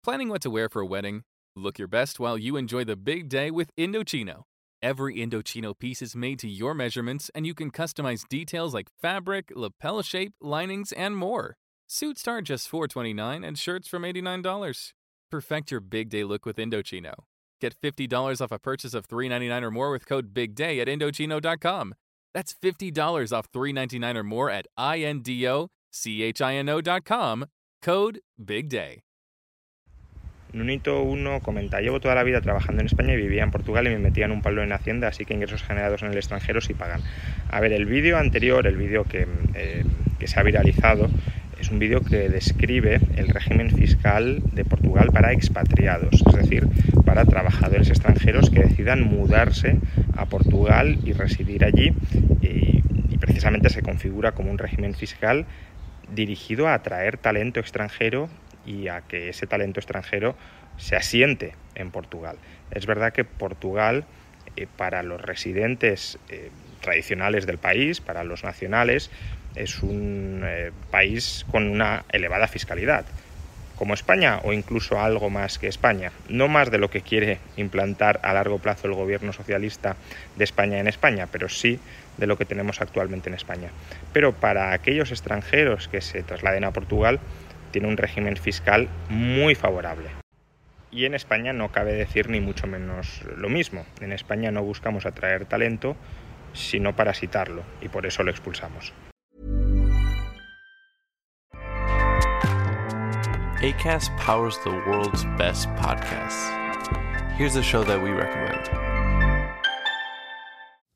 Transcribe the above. Planning what to wear for a wedding? Look your best while you enjoy the big day with Indochino. Every Indochino piece is made to your measurements, and you can customize details like fabric, lapel shape, linings, and more. Suits start just $4.29 and shirts from $89. Perfect your big day look with Indochino. Get $50 off a purchase of $3.99 or more with code BIGDAY at Indochino.com. That's $50 off $3.99 or more at INDOCHINO.com. Code BIGDAY. Nunito Uno comenta: llevo toda la vida trabajando en España y vivía en Portugal y me metían un palo en Hacienda, así que ingresos generados en el extranjero sí pagan. A ver, el vídeo anterior, el vídeo que se ha viralizado, es un vídeo que describe el régimen fiscal de Portugal para expatriados, es decir, para trabajadores extranjeros que decidan mudarse a Portugal y residir allí, y precisamente se configura como un régimen fiscal dirigido a atraer talento extranjero y a que ese talento extranjero se asiente en Portugal. Es verdad que Portugal, para los residentes tradicionales del país, para los nacionales, es un país con una elevada fiscalidad, como España o incluso algo más que España, no más de lo que quiere implantar a largo plazo el gobierno socialista de España en España, pero sí de lo que tenemos actualmente en España. Pero para aquellos extranjeros que se trasladen a Portugal, tiene un régimen fiscal muy favorable. Y en España no cabe decir ni mucho menos lo mismo. En España no buscamos atraer talento, sino parasitarlo, y por eso lo expulsamos. Acast powers the world's best podcasts. Here's a show that we recommend.